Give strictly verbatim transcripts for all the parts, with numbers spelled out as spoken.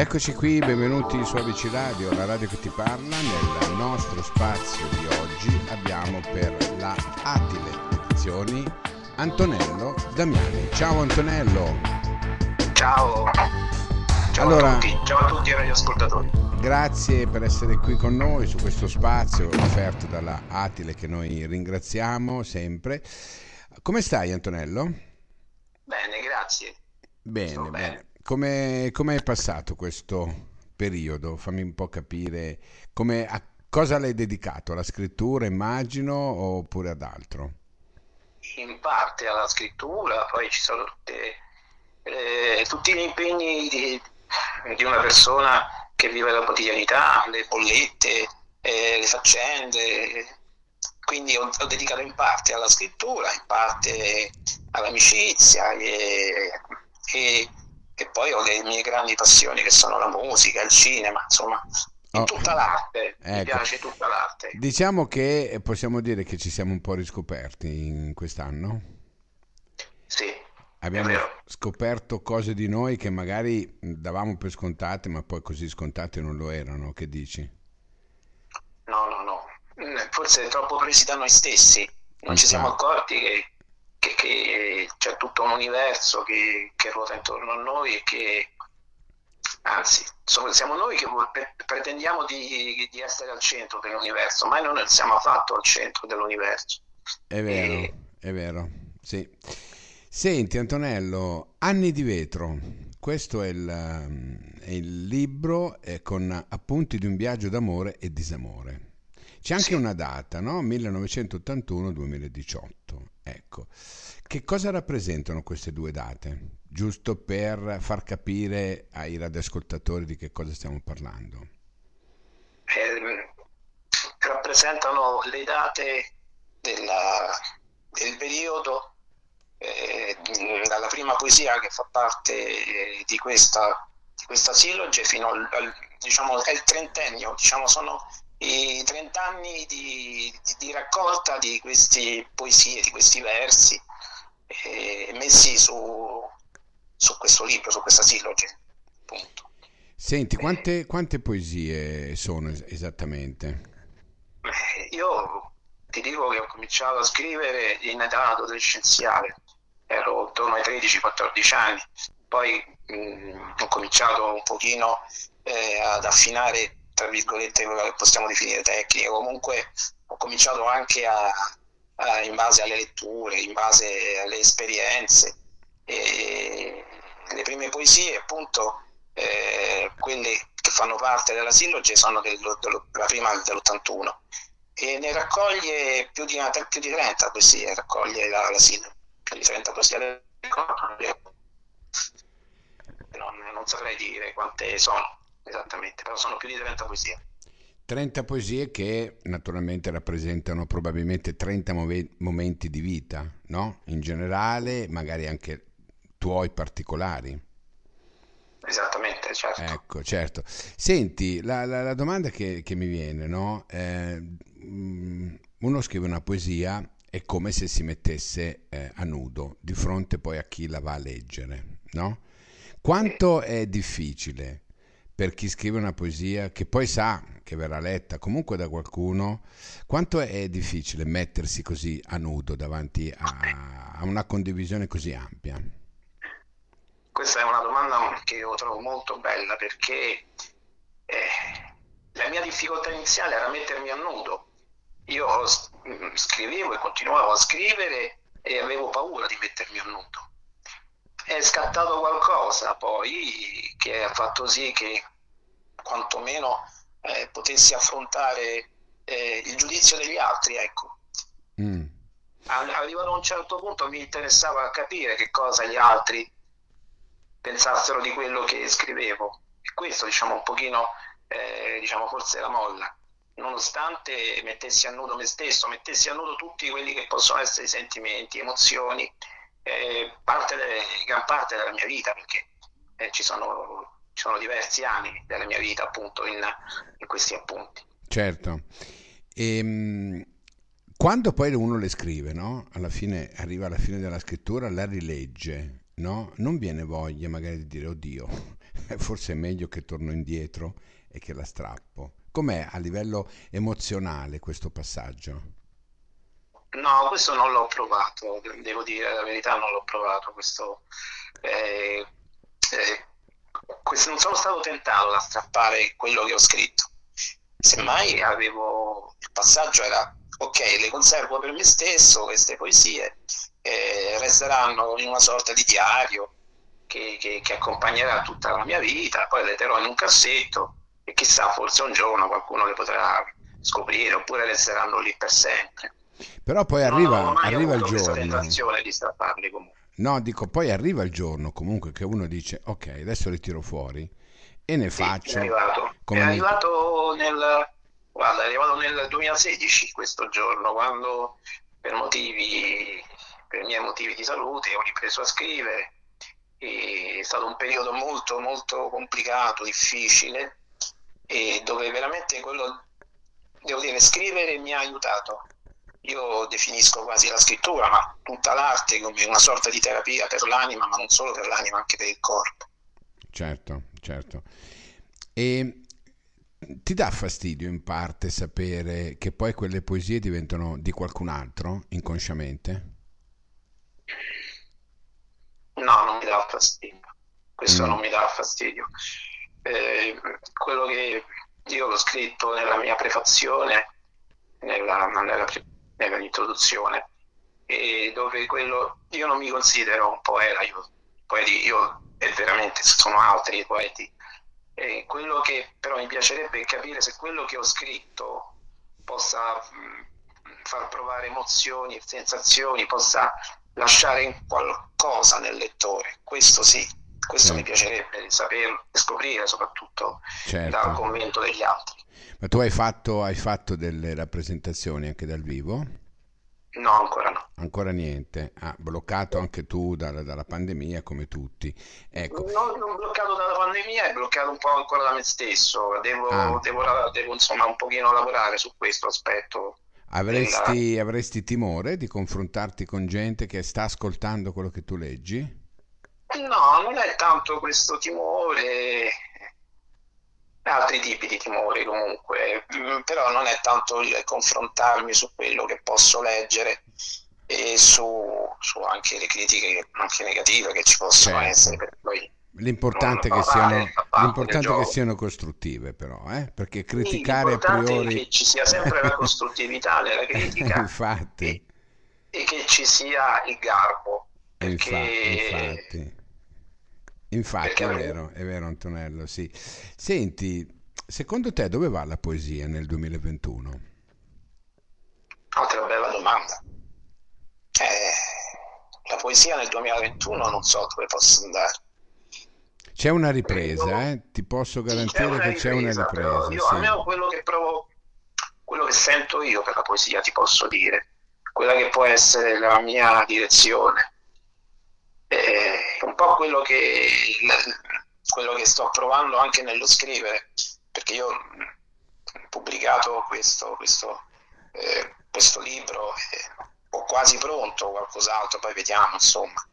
Ed eccoci qui, benvenuti su Avici Radio, la radio che ti parla. Nel nostro spazio di oggi abbiamo per la Atile Edizioni Antonello Damiani. Ciao Antonello. Ciao. Ciao, allora, a tutti. Ciao a tutti i radioascoltatori. Grazie per essere qui con noi su questo spazio offerto dalla Atile, che noi ringraziamo sempre. Come stai Antonello? Bene, grazie. Bene, bene. bene. Come, come è passato questo periodo? Fammi un po' capire come, a cosa l'hai dedicato? Alla scrittura, immagino, oppure ad altro? In parte alla scrittura, poi ci sono tutte, eh, tutti gli impegni di, di una persona che vive la quotidianità, le bollette, eh, le faccende. Quindi ho, ho dedicato in parte alla scrittura, in parte all'amicizia e... e E poi ho le mie grandi passioni, che sono la musica, il cinema, insomma, in oh, tutta l'arte, ecco. Mi piace tutta l'arte. Diciamo che possiamo dire che ci siamo un po' riscoperti in quest'anno. Sì, abbiamo scoperto cose di noi che magari davamo per scontate, ma poi così scontate non lo erano, che dici? No, no, no, forse troppo presi da noi stessi, non ci siamo accorti che... Che, che c'è tutto un universo che, che ruota intorno a noi e che, anzi, insomma, siamo noi che pretendiamo di, di essere al centro dell'universo, ma non siamo affatto al centro dell'universo. È vero, e... è vero, sì. Senti Antonello, Anni di vetro, questo è il, è il libro è con appunti di un viaggio d'amore e disamore. C'è anche sì. una data, no? millenovecentottantuno duemiladiciotto. Ecco, che cosa rappresentano queste due date? Giusto per far capire ai radioascoltatori di che cosa stiamo parlando. Eh, rappresentano le date della, del periodo, eh, dalla prima poesia che fa parte di questa, di questa silloge fino al, al diciamo, è il trentennio, diciamo sono... i trent'anni di, di, di raccolta di queste poesie, di questi versi eh, messi su, su questo libro, su questa silloge, appunto. Senti, quante, eh, quante poesie sono esattamente? Io ti dico che ho cominciato a scrivere in età adolescenziale, ero intorno ai tredici quattordici anni, poi mh, ho cominciato un pochino eh, ad affinare, tra virgolette, quello che possiamo definire tecniche. Comunque ho cominciato anche a, a, in base alle letture, in base alle esperienze, e le prime poesie appunto, eh, quelle che fanno parte della silloge, sono del, del, la prima dell'ottantuno, e ne raccoglie più di, una, più di trenta poesie, raccoglie la, la silloge, più di trenta poesie, non, non saprei dire quante sono esattamente, però sono più di trenta poesie. trenta poesie che naturalmente rappresentano probabilmente trenta move- momenti di vita, no? In generale, magari anche tuoi particolari. Esattamente, certo. Ecco, certo. Senti, la, la, la domanda che, che mi viene, no? Eh, uno scrive una poesia, è come se si mettesse eh, a nudo di fronte poi a chi la va a leggere, no? Quanto è difficile per chi scrive una poesia che poi sa che verrà letta comunque da qualcuno, quanto è difficile mettersi così a nudo davanti a, a una condivisione così ampia? Questa è una domanda che io trovo molto bella, perché eh, la mia difficoltà iniziale era mettermi a nudo. Io scrivevo e continuavo a scrivere e avevo paura di mettermi a nudo. È scattato qualcosa poi che ha fatto sì che quantomeno eh, potessi affrontare eh, il giudizio degli altri, ecco. Mm. Arrivato a un certo punto mi interessava capire che cosa gli altri pensassero di quello che scrivevo, e questo, diciamo, un pochino eh, diciamo forse la molla, nonostante mettessi a nudo me stesso, mettessi a nudo tutti quelli che possono essere i sentimenti, emozioni, parte delle, gran parte della mia vita, perché eh, ci, sono, ci sono diversi anni della mia vita appunto in, in questi appunti. Certo. E, quando poi uno le scrive, no? Alla fine arriva alla fine della scrittura, la rilegge, no? Non viene voglia magari di dire oddio forse è meglio che torno indietro e che la strappo. Com'è a livello emozionale questo passaggio? No, questo non l'ho provato, devo dire la verità, non l'ho provato, questo, eh, eh, questo non sono stato tentato da strappare quello che ho scritto, semmai avevo, il passaggio era, ok, le conservo per me stesso queste poesie, eh, resteranno in una sorta di diario che, che, che accompagnerà tutta la mia vita, poi le terrò in un cassetto e chissà, forse un giorno qualcuno le potrà scoprire, oppure resteranno lì per sempre. Però poi no, arriva, no, arriva il giorno di strapparli comunque. No, dico, poi arriva il giorno comunque che uno dice ok, adesso li tiro fuori e ne sì, faccio. È arrivato, come è arrivato nel guarda, è arrivato nel duemilasedici questo giorno, quando per motivi per miei motivi di salute ho ripreso a scrivere, e è stato un periodo molto molto complicato, difficile, e dove veramente quello, devo dire, scrivere mi ha aiutato. Io definisco quasi la scrittura, ma tutta l'arte, come una sorta di terapia per l'anima, ma non solo per l'anima, anche per il corpo. Certo, certo. E ti dà fastidio in parte sapere che poi quelle poesie diventano di qualcun altro, inconsciamente? No, non mi dà fastidio. Questo no. non mi dà fastidio. Eh, quello che io l'ho scritto nella mia prefazione, nella, nella prefazione, nell'introduzione, e dove quello, io non mi considero un poeta, io, poeti, io e veramente sono altri i poeti, e quello che però mi piacerebbe capire se quello che ho scritto possa mh, far provare emozioni e sensazioni, possa lasciare qualcosa nel lettore, questo sì, questo certo. Mi piacerebbe saperlo e scoprire soprattutto certo. dal commento degli altri. Ma tu hai fatto, hai fatto delle rappresentazioni anche dal vivo? No, ancora no. Ancora niente? Ah, bloccato anche tu dalla, dalla pandemia, come tutti. Ecco. No, non bloccato dalla pandemia, è bloccato un po' ancora da me stesso. Devo, ah. devo, devo insomma un pochino lavorare su questo aspetto. Avresti, della... avresti timore di confrontarti con gente che sta ascoltando quello che tu leggi? No, non è tanto questo timore... altri tipi di timori comunque, però non è tanto il confrontarmi su quello che posso leggere e su, su anche le critiche anche negative che ci possono certo. essere, per noi l'importante, che siano, l'importante che siano costruttive però, eh? Perché criticare a priori... L'importante è che ci sia sempre la costruttività nella critica infatti. E, e che ci sia il garbo, perché... infatti, infatti. Infatti, è vero, è vero Antonello, sì. Senti, secondo te dove va la poesia nel duemilaventuno? Oh, che bella domanda. Eh, la poesia nel duemilaventuno non so dove possa andare. C'è una ripresa, eh? Ti posso garantire c'è che ripresa, c'è una ripresa. Io, sì. Almeno quello che provo, quello che sento io per la poesia, ti posso dire, quella che può essere la mia direzione. Eh, un po' quello che, quello che sto provando anche nello scrivere, perché io ho pubblicato questo, questo, eh, questo libro, eh, ho quasi pronto qualcos'altro, poi vediamo insomma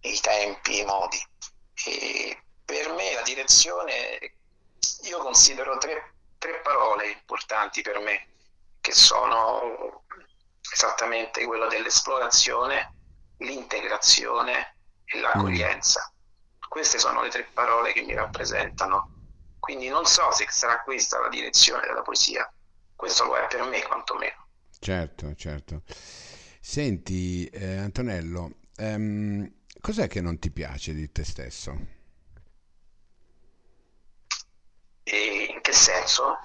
i tempi, i modi, e per me la direzione, io considero tre, tre parole importanti per me, che sono esattamente quella dell'esplorazione, l'integrazione e l'accoglienza. Mm. Queste sono le tre parole che mi rappresentano, quindi non so se sarà questa la direzione della poesia, questo lo è per me quantomeno. Certo, certo. Senti, eh, Antonello, ehm, cos'è che non ti piace di te stesso? E in che senso?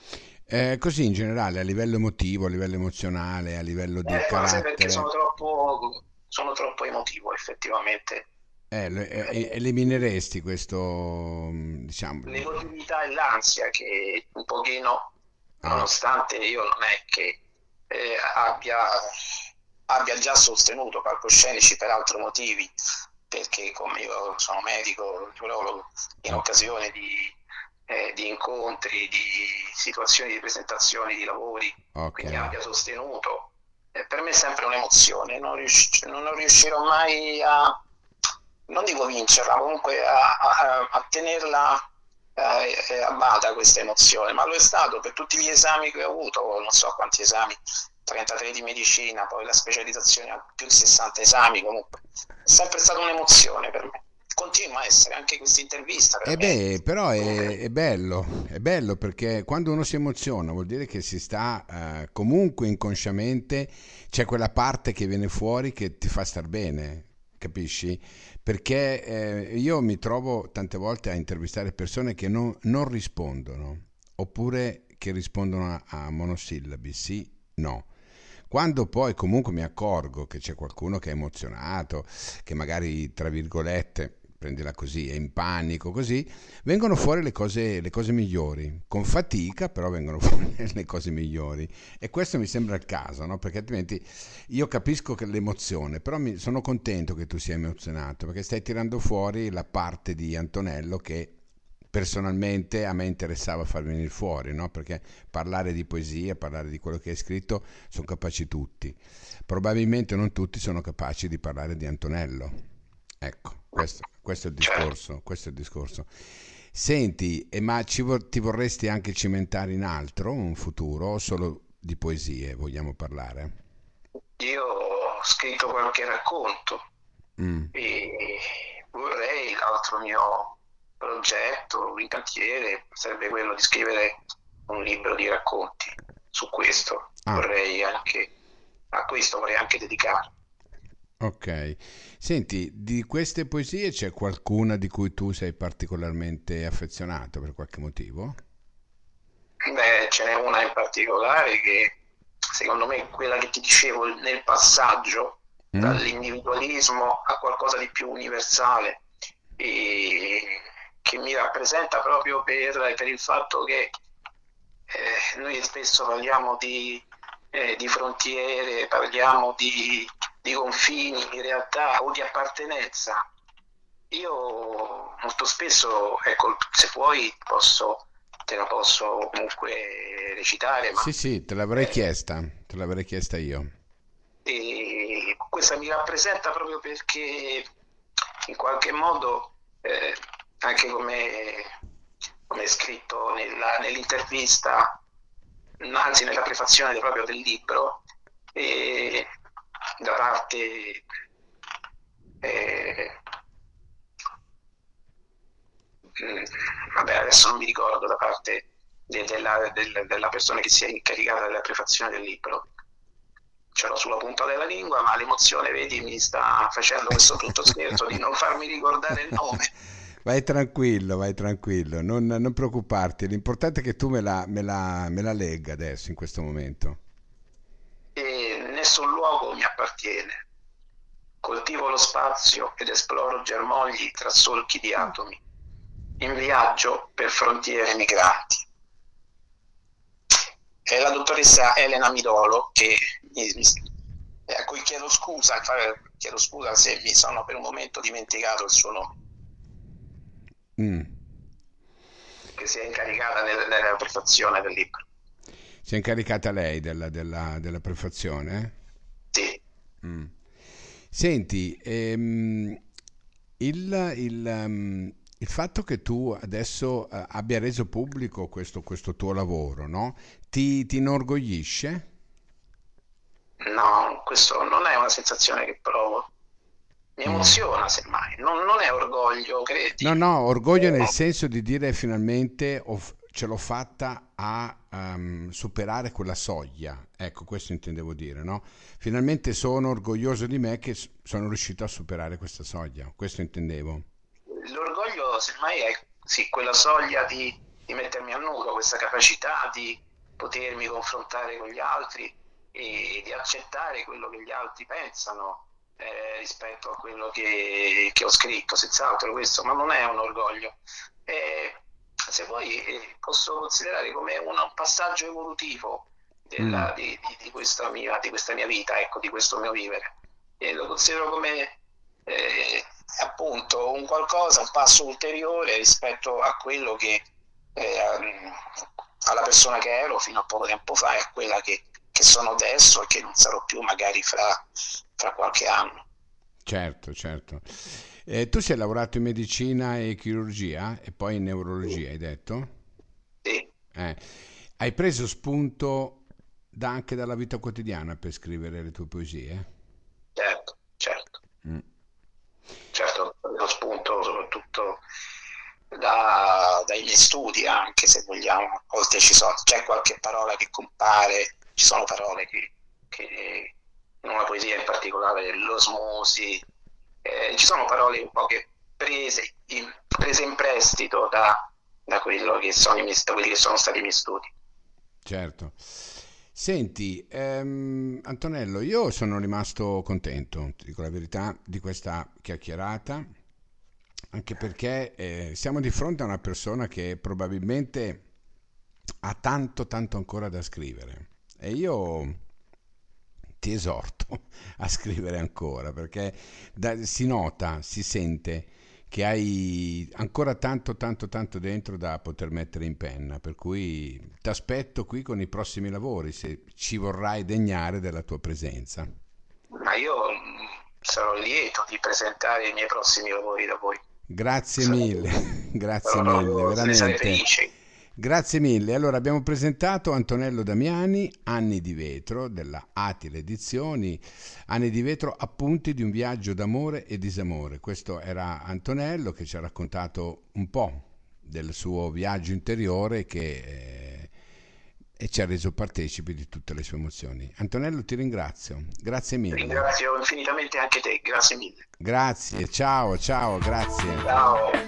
Eh, così in generale, a livello emotivo, a livello emozionale, a livello di eh, carattere. Perché sono troppo... sono troppo emotivo effettivamente. Eh, eh, elimineresti questo, diciamo... l'emotività e l'ansia che un pochino, ah. nonostante io non è che eh, abbia, abbia già sostenuto palcoscenici per altri motivi, perché come io sono medico, in occasione di, eh, di incontri, di situazioni di presentazioni, di lavori, okay. quindi abbia sostenuto. Per me è sempre un'emozione, non, riusci- non riuscirò mai a, non dico vincerla, comunque a, a, a tenerla eh, a bada questa emozione, ma lo è stato per tutti gli esami che ho avuto, non so quanti esami, trentatré di medicina, poi la specializzazione ha più di sessanta esami, comunque è sempre stata un'emozione per me. Continua a essere anche questa intervista. Per eh beh, me. Però è, è bello, è bello perché quando uno si emoziona vuol dire che si sta eh, comunque inconsciamente, c'è quella parte che viene fuori che ti fa star bene, capisci? Perché eh, io mi trovo tante volte a intervistare persone che non, non rispondono, oppure che rispondono a, a monosillabi, sì, no. Quando poi comunque mi accorgo che c'è qualcuno che è emozionato, che magari tra virgolette, prendila così, è in panico, così vengono fuori le cose, le cose migliori, con fatica però vengono fuori le cose migliori, e questo mi sembra il caso, no? Perché altrimenti io capisco che l'emozione, però mi, sono contento che tu sia emozionato, perché stai tirando fuori la parte di Antonello che personalmente a me interessava far venire fuori, no? Perché parlare di poesia, parlare di quello che hai scritto, sono capaci tutti, probabilmente non tutti sono capaci di parlare di Antonello. Ecco, questo, questo, è il discorso, questo è il discorso. Senti, eh, ma ci vo- ti vorresti anche cimentare in altro, un futuro, o solo di poesie vogliamo parlare? Io ho scritto qualche racconto mm. e vorrei, l'altro mio progetto in cantiere sarebbe quello di scrivere un libro di racconti su questo. Ah. Vorrei anche, a questo vorrei anche dedicarmi. Ok, senti, di queste poesie c'è qualcuna di cui tu sei particolarmente affezionato per qualche motivo? Beh, ce n'è una in particolare che secondo me è quella che ti dicevo nel passaggio mm. dall'individualismo a qualcosa di più universale, e che mi rappresenta proprio per, per il fatto che eh, noi spesso parliamo di, eh, di frontiere, parliamo di di confini, di realtà o di appartenenza. Io molto spesso, ecco, se puoi posso, te la posso comunque recitare. Ma, sì, sì, te l'avrei eh, chiesta, te l'avrei chiesta io. E questa mi rappresenta proprio perché in qualche modo, eh, anche come, come è scritto nella, nell'intervista, anzi nella prefazione proprio del libro, eh, da parte eh, vabbè adesso non mi ricordo, da parte de, della, de, della persona che si è incaricata della prefazione del libro, ce l'ho sulla punta della lingua, ma l'emozione, vedi, mi sta facendo questo brutto scherzo di non farmi ricordare il nome. Vai tranquillo, vai tranquillo, non, non preoccuparti, l'importante è che tu me la, me la, me la legga adesso in questo momento. E nessun luogo mi appartiene, coltivo lo spazio ed esploro germogli tra solchi di atomi, in viaggio per frontiere migranti. È la dottoressa Elena Midolo, che mi, mi, a cui chiedo scusa, chiedo scusa se mi sono per un momento dimenticato il suo nome, mm. che si è incaricata nel, nella prefazione del libro. Si è incaricata lei della, della, della prefazione? Sì. Mm. Senti, ehm, il, il, um, il fatto che tu adesso eh, abbia reso pubblico questo, questo tuo lavoro, no? Ti, ti inorgoglisce? No, questo non è una sensazione che provo. Mi emoziona, mm. semmai. Non, non è orgoglio, credi? No, no, orgoglio no. Nel senso di dire finalmente... Off- ce l'ho fatta a um, superare quella soglia, ecco, questo intendevo dire, no? Finalmente sono orgoglioso di me che sono riuscito a superare questa soglia, questo intendevo. L'orgoglio semmai è sì, quella soglia di, di mettermi a nudo, questa capacità di potermi confrontare con gli altri e di accettare quello che gli altri pensano eh, rispetto a quello che, che ho scritto, senz'altro questo, ma non è un orgoglio. È, se vuoi posso considerare come un passaggio evolutivo della, mm. di, di, di, questa mia, di questa mia vita, ecco, di questo mio vivere, e lo considero come eh, appunto un qualcosa, un passo ulteriore rispetto a quello che eh, alla persona che ero fino a poco tempo fa e a quella che, che sono adesso e che non sarò più magari fra, fra qualche anno. Certo, certo. Eh, tu sei lavorato in medicina e chirurgia e poi in neurologia, hai detto? Sì. Eh, hai preso spunto da, anche dalla vita quotidiana per scrivere le tue poesie? Certo, certo. Mm. Certo, lo spunto soprattutto da, dagli studi, anche se vogliamo, oltre ci sono, c'è qualche parola che compare, ci sono parole che, che in una poesia in particolare, l'osmosi, eh, ci sono parole un po' che prese in, prese in prestito da, da, quello che sono, da quelli che sono stati i miei studi. Certo. Senti, ehm, Antonello, io sono rimasto contento, ti dico la verità, di questa chiacchierata, anche perché eh, siamo di fronte a una persona che probabilmente ha tanto tanto ancora da scrivere, e io ti esorto a scrivere ancora, perché da, si nota, si sente che hai ancora tanto tanto tanto dentro da poter mettere in penna, per cui ti aspetto qui con i prossimi lavori, se ci vorrai degnare della tua presenza. Ma io sarò lieto di presentare i miei prossimi lavori da voi. Grazie sarò... mille, grazie Però mille, veramente. Grazie mille. Allora, abbiamo presentato Antonello Damiani, Anni di Vetro, della Atile Edizioni, Anni di Vetro, appunti di un viaggio d'amore e disamore. Questo era Antonello che ci ha raccontato un po' del suo viaggio interiore che, eh, e ci ha reso partecipi di tutte le sue emozioni. Antonello, ti ringrazio. Grazie mille. Ringrazio infinitamente anche te, grazie mille. Grazie, ciao, ciao, grazie. Ciao.